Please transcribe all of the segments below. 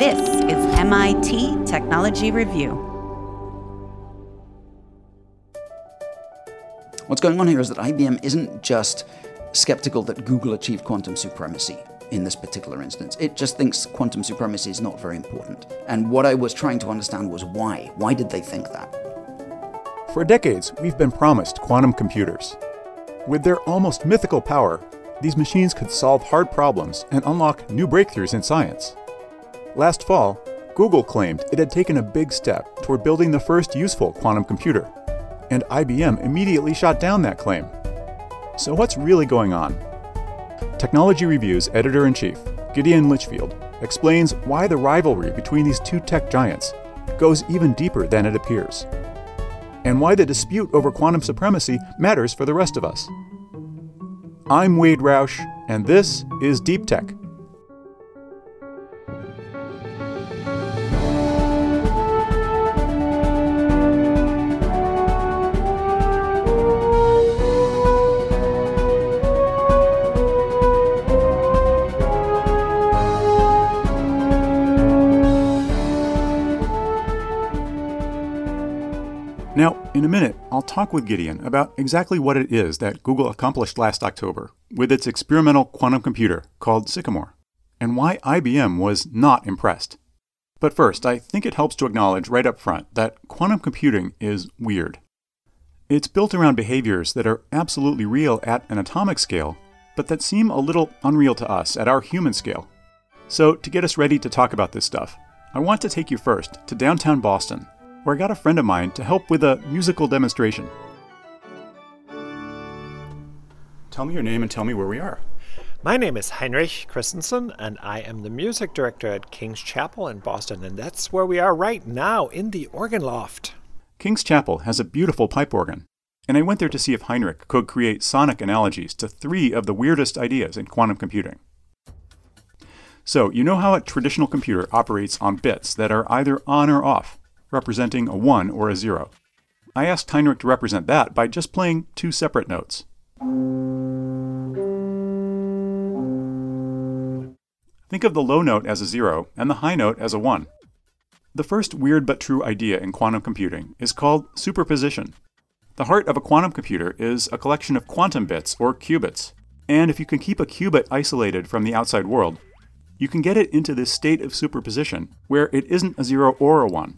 This is MIT Technology Review. What's going on here is that IBM isn't just skeptical that Google achieved quantum supremacy in this particular instance. It just thinks quantum supremacy is not very important. And what I was trying to understand was why. Why did they think that? For decades, we've been promised quantum computers. With their almost mythical power, these machines could solve hard problems and unlock new breakthroughs in science. Last fall, Google claimed it had taken a big step toward building the first useful quantum computer. And IBM immediately shot down that claim. So what's really going on? Technology Review's editor-in-chief, Gideon Lichfield, explains why the rivalry between these two tech giants goes even deeper than it appears, and why the dispute over quantum supremacy matters for the rest of us. I'm Wade Roush, and this is Deep Tech. Now, in a minute, I'll talk with Gideon about exactly what it is that Google accomplished last October with its experimental quantum computer called Sycamore, and why IBM was not impressed. But first, I think it helps to acknowledge right up front that quantum computing is weird. It's built around behaviors that are absolutely real at an atomic scale, but that seem a little unreal to us at our human scale. So, to get us ready to talk about this stuff, I want to take you first to downtown Boston, where I got a friend of mine to help with a musical demonstration. Tell me your name and tell me where we are. My name is Heinrich Christensen, and I am the music director at King's Chapel in Boston, and that's where we are right now, in the organ loft. King's Chapel has a beautiful pipe organ, and I went there to see if Heinrich could create sonic analogies to three of the weirdest ideas in quantum computing. So, you know how a traditional computer operates on bits that are either on or off, representing a 1 or a 0. I asked Heinrich to represent that by just playing two separate notes. Think of the low note as a 0 and the high note as a 1. The first weird but true idea in quantum computing is called superposition. The heart of a quantum computer is a collection of quantum bits, or qubits. And if you can keep a qubit isolated from the outside world, you can get it into this state of superposition where it isn't a 0 or a 1.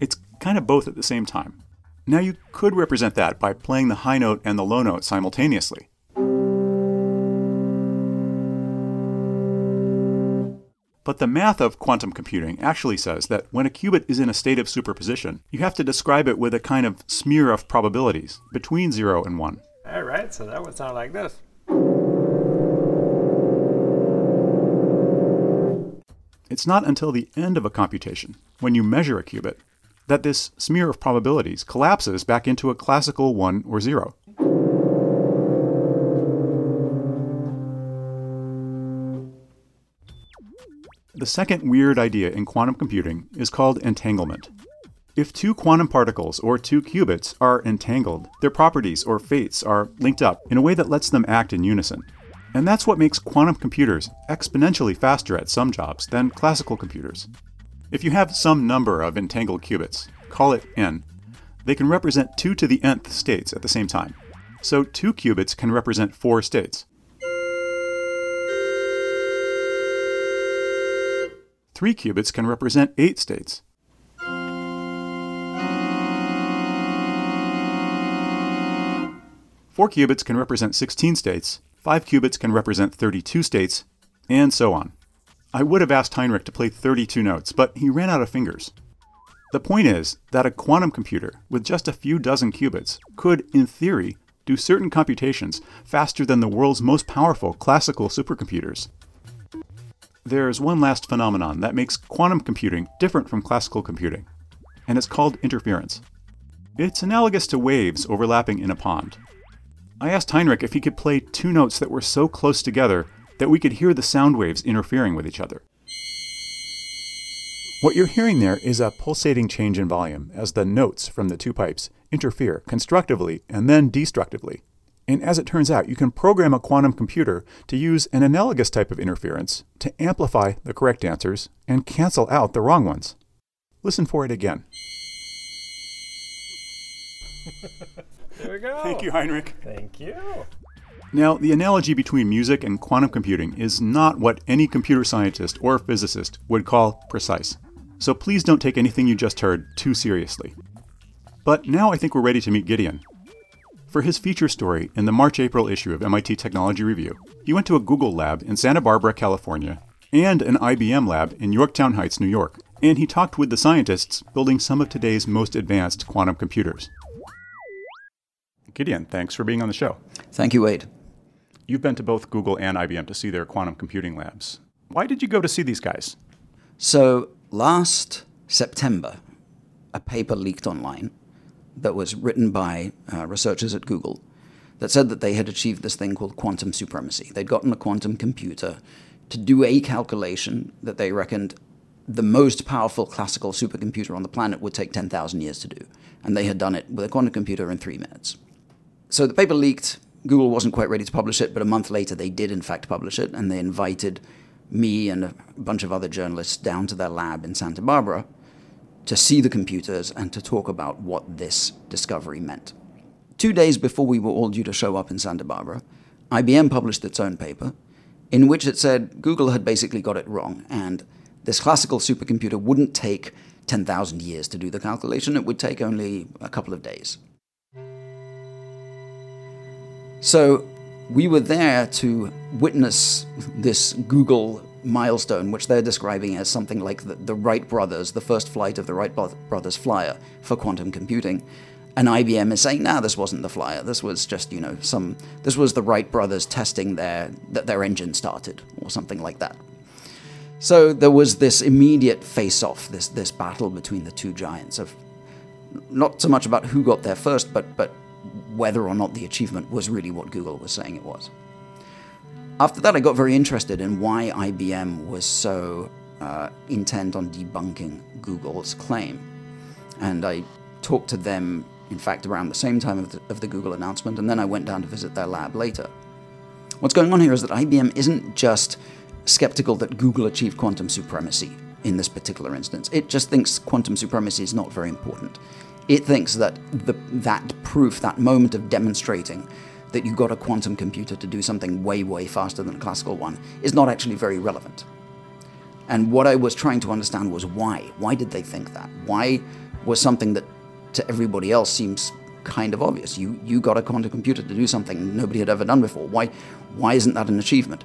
It's kind of both at the same time. Now you could represent that by playing the high note and the low note simultaneously. But the math of quantum computing actually says that when a qubit is in a state of superposition, you have to describe it with a kind of smear of probabilities between 0 and 1. All right, so that would sound like this. It's not until the end of a computation, when you measure a qubit, that this smear of probabilities collapses back into a classical 1 or 0. The second weird idea in quantum computing is called entanglement. If two quantum particles, or two qubits, are entangled, their properties or fates are linked up in a way that lets them act in unison. And that's what makes quantum computers exponentially faster at some jobs than classical computers. If you have some number of entangled qubits, call it n, they can represent 2 to the nth states at the same time. So 2 qubits can represent 4 states. 3 qubits can represent 8 states. Four qubits can represent 16 states. 5 qubits can represent 32 states, and so on. I would have asked Heinrich to play 32 notes, but he ran out of fingers. The point is that a quantum computer with just a few dozen qubits could, in theory, do certain computations faster than the world's most powerful classical supercomputers. There's one last phenomenon that makes quantum computing different from classical computing, and it's called interference. It's analogous to waves overlapping in a pond. I asked Heinrich if he could play two notes that were so close together that we could hear the sound waves interfering with each other. What you're hearing there is a pulsating change in volume as the notes from the two pipes interfere constructively and then destructively, And as it turns out, you can program a quantum computer to use an analogous type of interference to amplify the correct answers and cancel out the wrong ones. Listen for it again. There we go. Thank you, Heinrich. Thank you. Now, the analogy between music and quantum computing is not what any computer scientist or physicist would call precise. So please don't take anything you just heard too seriously. But now I think we're ready to meet Gideon. For his feature story in the March-April issue of MIT Technology Review, he went to a Google lab in Santa Barbara, California, and an IBM lab in Yorktown Heights, New York, and he talked with the scientists building some of today's most advanced quantum computers. Gideon, thanks for being on the show. Thank you, Wade. You've been to both Google and IBM to see their quantum computing labs. Why did you go to see these guys? So last September, a paper leaked online that was written by researchers at Google that said that they had achieved this thing called quantum supremacy. They'd gotten a quantum computer to do a calculation that they reckoned the most powerful classical supercomputer on the planet would take 10,000 years to do. And they had done it with a quantum computer in 3 minutes. So the paper leaked. Google wasn't quite ready to publish it, but a month later they did in fact publish it, and they invited me and a bunch of other journalists down to their lab in Santa Barbara to see the computers and to talk about what this discovery meant. 2 days before we were all due to show up in Santa Barbara, IBM published its own paper in which it said Google had basically got it wrong, and this classical supercomputer wouldn't take 10,000 years to do the calculation. It would take only a couple of days. So we were there to witness this Google milestone, which they're describing as something like the Wright brothers, the first flight of the Wright brothers flyer for quantum computing. And IBM is saying, no, this wasn't the flyer. This was just, this was the Wright brothers testing that their engine started or something like that. So there was this immediate face-off, this battle between the two giants of not so much about who got there first, but whether or not the achievement was really what Google was saying it was. After that, I got very interested in why IBM was so intent on debunking Google's claim. And I talked to them, in fact, around the same time of the Google announcement, and then I went down to visit their lab later. What's going on here is that IBM isn't just skeptical that Google achieved quantum supremacy in this particular instance. It just thinks quantum supremacy is not very important. It thinks that that proof, that moment of demonstrating that you got a quantum computer to do something way, way faster than a classical one is not actually very relevant. And what I was trying to understand was why. Why did they think that? Why was something that to everybody else seems kind of obvious? You got a quantum computer to do something nobody had ever done before. Why isn't that an achievement?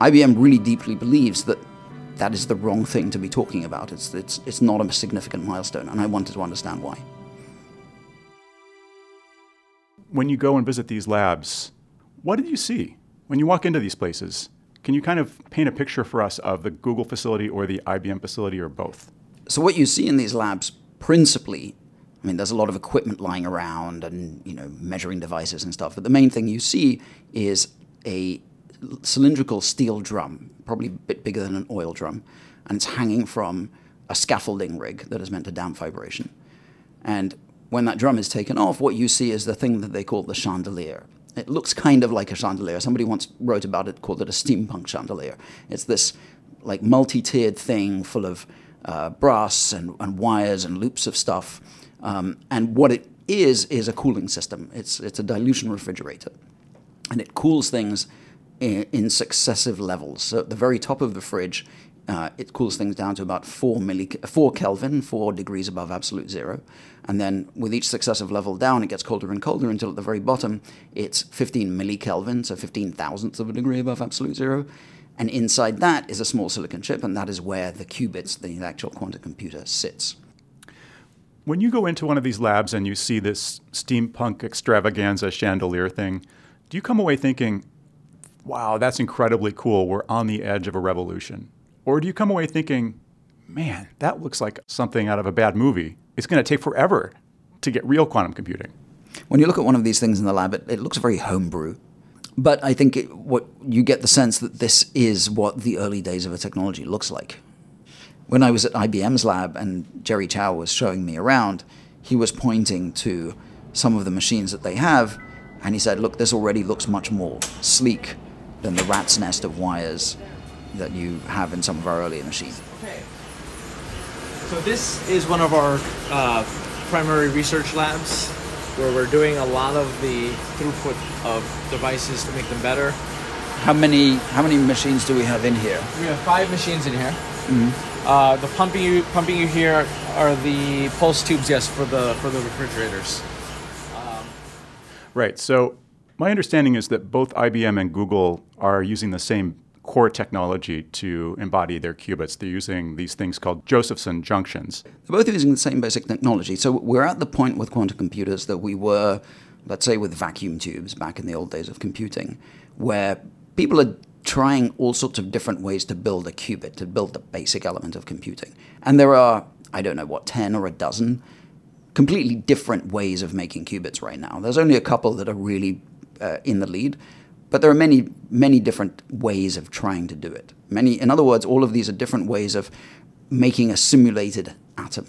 IBM really deeply believes that is the wrong thing to be talking about. It's not a significant milestone, and I wanted to understand why. When you go and visit these labs, what did you see? When you walk into these places, can you kind of paint a picture for us of the Google facility or the IBM facility or both? So what you see in these labs principally, there's a lot of equipment lying around and, measuring devices and stuff, but the main thing you see is a cylindrical steel drum, probably a bit bigger than an oil drum, and it's hanging from a scaffolding rig that is meant to damp vibration. And when that drum is taken off, what you see is the thing that they call the chandelier. It looks kind of like a chandelier. Somebody once wrote about it, called it a steampunk chandelier. It's this like multi-tiered thing full of brass and wires and loops of stuff. And what it is a cooling system. It's a dilution refrigerator. And it cools things in successive levels. So at the very top of the fridge, it cools things down to about 4 Kelvin, 4 degrees above absolute zero. And then with each successive level down, it gets colder and colder until at the very bottom, it's 15 millikelvin, so 15 thousandths of a degree above absolute zero. And inside that is a small silicon chip, and that is where the qubits, the actual quantum computer, sits. When you go into one of these labs and you see this steampunk extravaganza chandelier thing, do you come away thinking, wow, that's incredibly cool, we're on the edge of a revolution? Or do you come away thinking, man, that looks like something out of a bad movie. It's going to take forever to get real quantum computing. When you look at one of these things in the lab, it looks very homebrew. But I think you get the sense that this is what the early days of a technology looks like. When I was at IBM's lab and Jerry Chow was showing me around, he was pointing to some of the machines that they have, And he said, look, this already looks much more sleek than the rat's nest of wires that you have in some of our earlier machines. Okay. So this is one of our primary research labs where we're doing a lot of the throughput of devices to make them better. How many machines do we have in here? We have 5 machines in here. Mm-hmm. The pumping you hear are the pulse tubes, yes, for the refrigerators. Right. So my understanding is that both IBM and Google are using the same core technology to embody their qubits. They're using these things called Josephson junctions. They're both using the same basic technology. So we're at the point with quantum computers that we were, let's say, with vacuum tubes back in the old days of computing, where people are trying all sorts of different ways to build a qubit, to build the basic element of computing. And there are, I don't know, 10 or a dozen completely different ways of making qubits right now. There's only a couple that are really in the lead, but there are many, many different ways of trying to do it. In other words, all of these are different ways of making a simulated atom.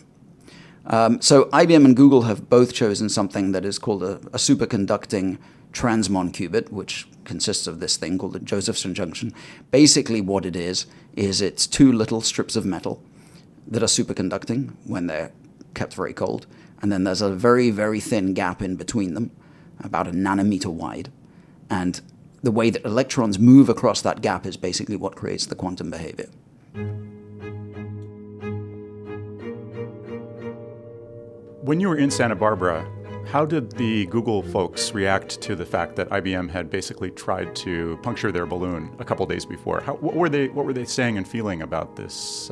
So IBM and Google have both chosen something that is called a superconducting transmon qubit, which consists of this thing called the Josephson junction. Basically what it is it's 2 little strips of metal that are superconducting when they're kept very cold. And then there's a very, very thin gap in between them, about a nanometer wide. And the way that electrons move across that gap is basically what creates the quantum behavior. When you were in Santa Barbara, how did the Google folks react to the fact that IBM had basically tried to puncture their balloon a couple days before? What were they saying and feeling about this?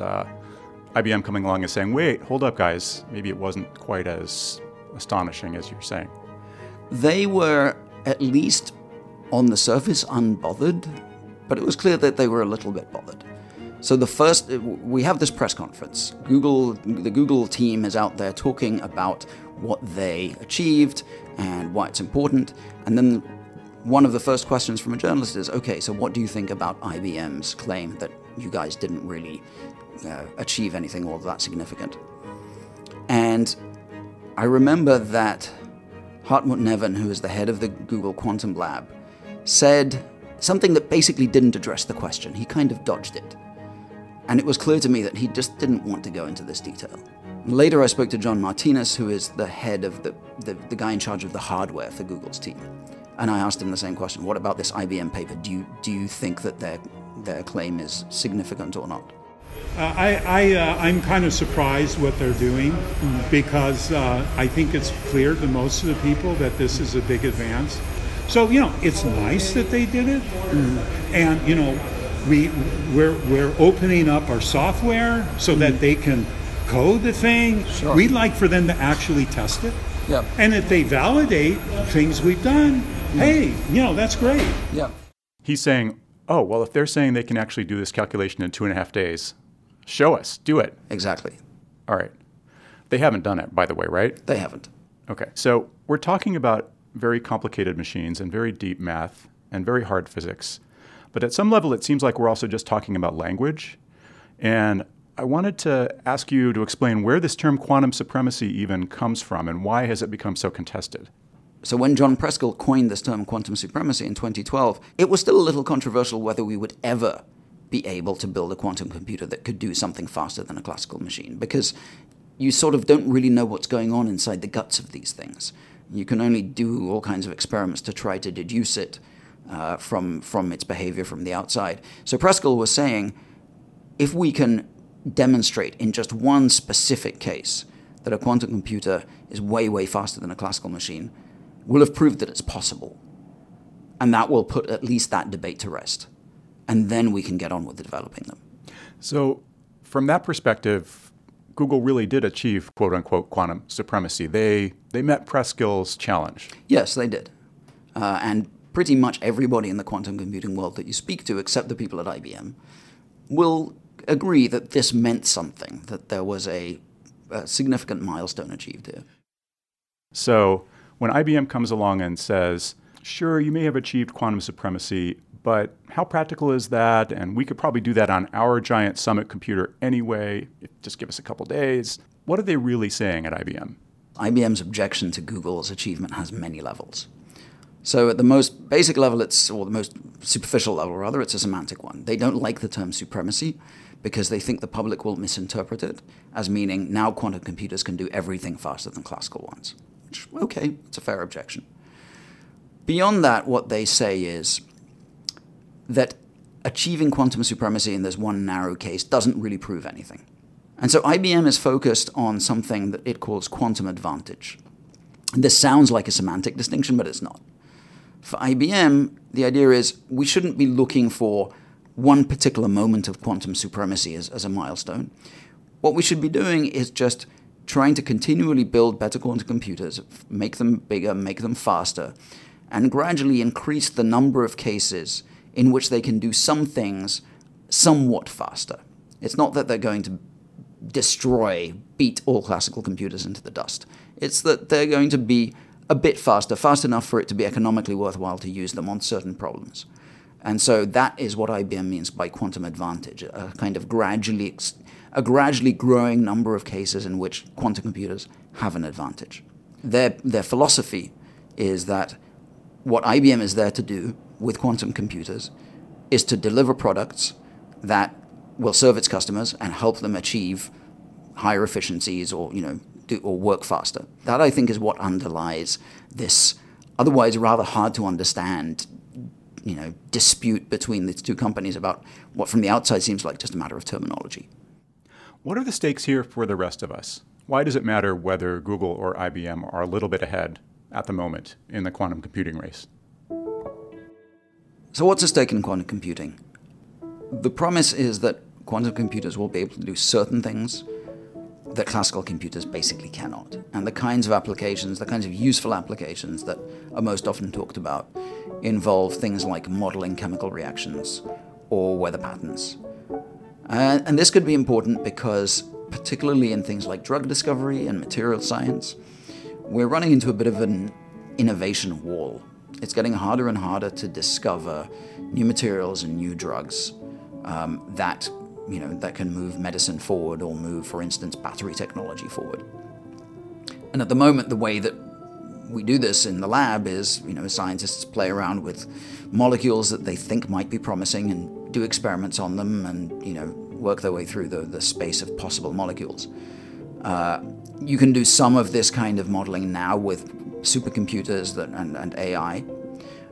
IBM coming along and saying, wait, hold up, guys, maybe it wasn't quite as astonishing as you're saying. They were, at least on the surface, unbothered, but it was clear that they were a little bit bothered. So we have this press conference. The Google team is out there talking about what they achieved and why it's important. And then one of the first questions from a journalist is, okay, so what do you think about IBM's claim that you guys didn't really achieve anything all that significant? And I remember that Hartmut Nevin, who is the head of the Google Quantum Lab, said something that basically didn't address the question. He kind of dodged it. And it was clear to me that he just didn't want to go into this detail. Later, I spoke to John Martinez, who is the head of the guy in charge of the hardware for Google's team. And I asked him the same question. What about this IBM paper? Do you think that their claim is significant or not? I'm kind of surprised what they're doing because I think it's clear to most of the people that this is a big advance. So, you know, it's nice that they did it. And, you know, We're opening up our software so that they can code the thing. Sure. We'd like for them to actually test it. Yeah. And if they validate things we've done, hey, you know, that's great. Yeah. He's saying, oh, well, if they're saying they can actually do this calculation in 2.5 days, show us, do it. Exactly. All right. They haven't done it, by the way, right? They haven't. Okay. So we're talking about very complicated machines and very deep math and very hard physics. But at some level, it seems like we're also just talking about language. And I wanted to ask you to explain where this term quantum supremacy even comes from and why has it become so contested? So when John Preskill coined this term quantum supremacy in 2012, it was still a little controversial whether we would ever be able to build a quantum computer that could do something faster than a classical machine, because you sort of don't really know what's going on inside the guts of these things. You can only do all kinds of experiments to try to deduce it from its behavior from the outside. So Preskill was saying, if we can demonstrate in just one specific case that a quantum computer is way, way faster than a classical machine, we'll have proved that it's possible. And that will put at least that debate to rest. And then we can get on with developing them. So from that perspective, Google really did achieve, quote unquote, quantum supremacy. They met Preskill's challenge. Yes, they did. And pretty much everybody in the quantum computing world that you speak to, except the people at IBM, will agree that this meant something, that there was a significant milestone achieved here. So when IBM comes along and says, sure, you may have achieved quantum supremacy, but how practical is that? And we could probably do that on our giant Summit computer anyway. Just give us a couple days. What are they really saying at IBM? IBM's objection to Google's achievement has many levels. So at the most basic level, or the most superficial level, rather, it's a semantic one. They don't like the term supremacy because they think the public will misinterpret it as meaning now quantum computers can do everything faster than classical ones. Which, okay, it's a fair objection. Beyond that, what they say is that achieving quantum supremacy in this one narrow case doesn't really prove anything. And so IBM is focused on something that it calls quantum advantage. And this sounds like a semantic distinction, but it's not. For IBM, the idea is we shouldn't be looking for one particular moment of quantum supremacy as a milestone. What we should be doing is just trying to continually build better quantum computers, make them bigger, make them faster, and gradually increase the number of cases in which they can do some things somewhat faster. It's not that they're going to beat all classical computers into the dust. It's that they're going to be a bit faster, fast enough for it to be economically worthwhile to use them on certain problems. And so that is what IBM means by quantum advantage, a kind of gradually growing number of cases in which quantum computers have an advantage. Their philosophy is that what IBM is there to do with quantum computers is to deliver products that will serve its customers and help them achieve higher efficiencies or work faster. That, I think, is what underlies this otherwise rather hard to understand dispute between these two companies about what from the outside seems like just a matter of terminology. What are the stakes here for the rest of us? Why does it matter whether Google or IBM are a little bit ahead at the moment in the quantum computing race? So what's at stake in quantum computing? The promise is that quantum computers will be able to do certain things that classical computers basically cannot. And the kinds of applications, the kinds of useful applications that are most often talked about involve things like modeling chemical reactions or weather patterns. And this could be important because, particularly in things like drug discovery and material science, we're running into a bit of an innovation wall. It's getting harder and harder to discover new materials and new drugs that can move medicine forward or move, for instance, battery technology forward. And at the moment, the way that we do this in the lab is, scientists play around with molecules that they think might be promising and do experiments on them and, work their way through the space of possible molecules. You can do some of this kind of modeling now with supercomputers and AI,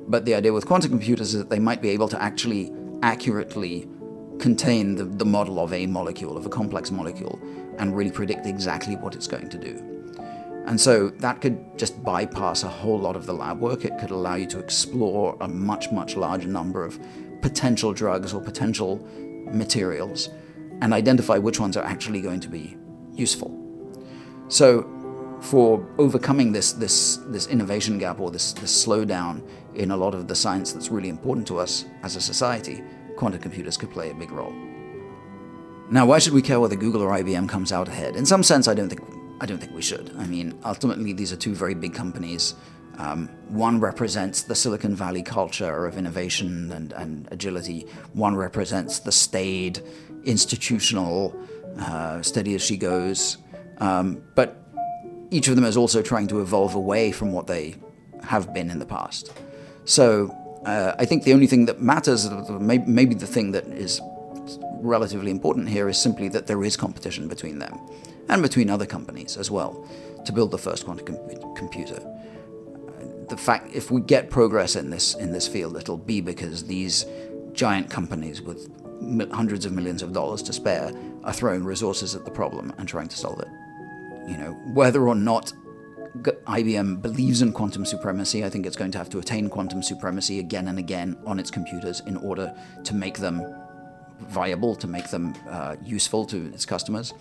but the idea with quantum computers is that they might be able to actually accurately contain the model of a molecule, of a complex molecule, and really predict exactly what it's going to do. And so that could just bypass a whole lot of the lab work. It could allow you to explore a much, much larger number of potential drugs or potential materials and identify which ones are actually going to be useful. So for overcoming this innovation gap or this slowdown in a lot of the science that's really important to us as a society, quantum computers could play a big role. Now, why should we care whether Google or IBM comes out ahead? In some sense, I don't think we should. I mean, ultimately, these are two very big companies. One represents the Silicon Valley culture of innovation and agility. One represents the staid, institutional, steady as she goes. But each of them is also trying to evolve away from what they have been in the past. So I think the only thing that matters, maybe the thing that is relatively important here, is simply that there is competition between them and between other companies as well to build the first quantum computer. The fact, if we get progress in this field, it'll be because these giant companies with hundreds of millions of dollars to spare are throwing resources at the problem and trying to solve it. Whether or not IBM believes in quantum supremacy, I think it's going to have to attain quantum supremacy again and again on its computers in order to make them viable, to make them useful to its customers.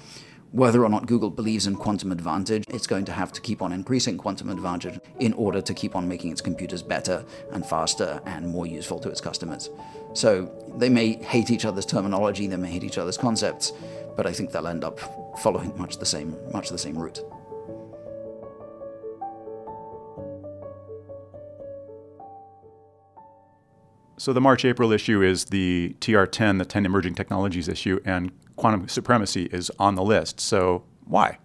Whether or not Google believes in quantum advantage, it's going to have to keep on increasing quantum advantage in order to keep on making its computers better and faster and more useful to its customers. So they may hate each other's terminology, they may hate each other's concepts, but I think they'll end up following much the same route. So the March-April issue is the TR10, the 10 Emerging Technologies issue, and quantum supremacy is on the list. So why?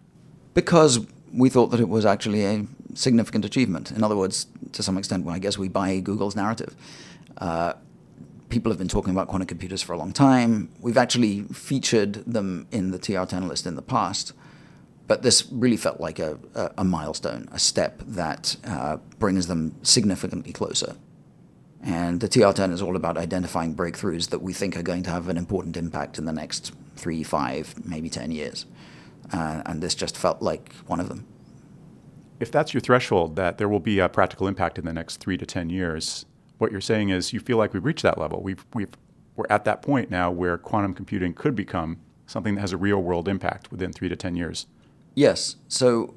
Because we thought that it was actually a significant achievement. In other words, to some extent, when I guess we buy Google's narrative. People have been talking about quantum computers for a long time. We've actually featured them in the TR10 list in the past, but this really felt like a milestone, a step that brings them significantly closer. And the TR10 is all about identifying breakthroughs that we think are going to have an important impact in the next 3, 5, maybe 10 years. And this just felt like one of them. If that's your threshold, that there will be a practical impact in the next 3 to 10 years, what you're saying is you feel like we've reached that level. We're at that point now where quantum computing could become something that has a real-world impact within 3 to 10 years. Yes. So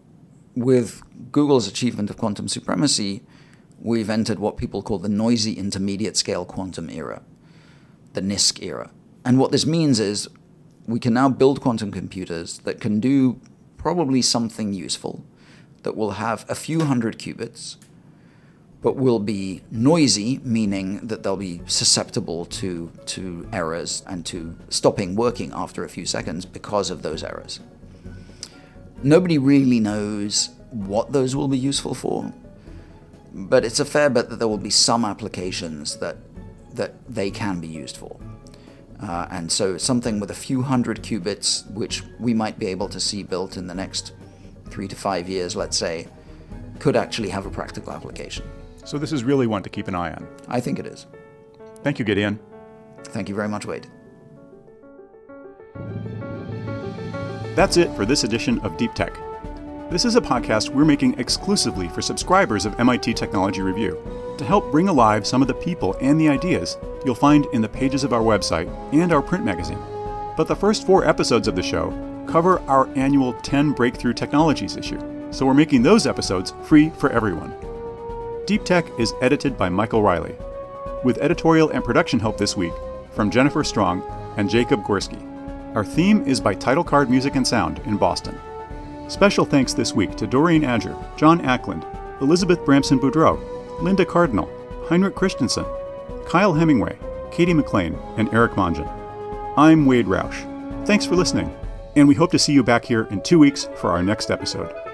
with Google's achievement of quantum supremacy, we've entered what people call the noisy intermediate-scale quantum era, the NISQ era. And what this means is we can now build quantum computers that can do probably something useful, that will have a few hundred qubits, but will be noisy, meaning that they'll be susceptible to errors and to stopping working after a few seconds because of those errors. Nobody really knows what those will be useful for, but it's a fair bet that there will be some applications that they can be used for. And so something with a few hundred qubits, which we might be able to see built in the next 3 to 5 years, let's say, could actually have a practical application. So this is really one to keep an eye on. I think it is. Thank you, Gideon. Thank you very much, Wade. That's it for this edition of Deep Tech. This is a podcast we're making exclusively for subscribers of MIT Technology Review to help bring alive some of the people and the ideas you'll find in the pages of our website and our print magazine. But the first 4 episodes of the show cover our annual 10 Breakthrough Technologies issue, so we're making those episodes free for everyone. Deep Tech is edited by Michael Riley, with editorial and production help this week from Jennifer Strong and Jacob Gorski. Our theme is by Title Card Music and Sound in Boston. Special thanks this week to Doreen Adger, John Ackland, Elizabeth Bramson-Boudreau, Linda Cardinal, Heinrich Christensen, Kyle Hemingway, Katie McLean, and Eric Mongen. I'm Wade Roush. Thanks for listening, and we hope to see you back here in 2 weeks for our next episode.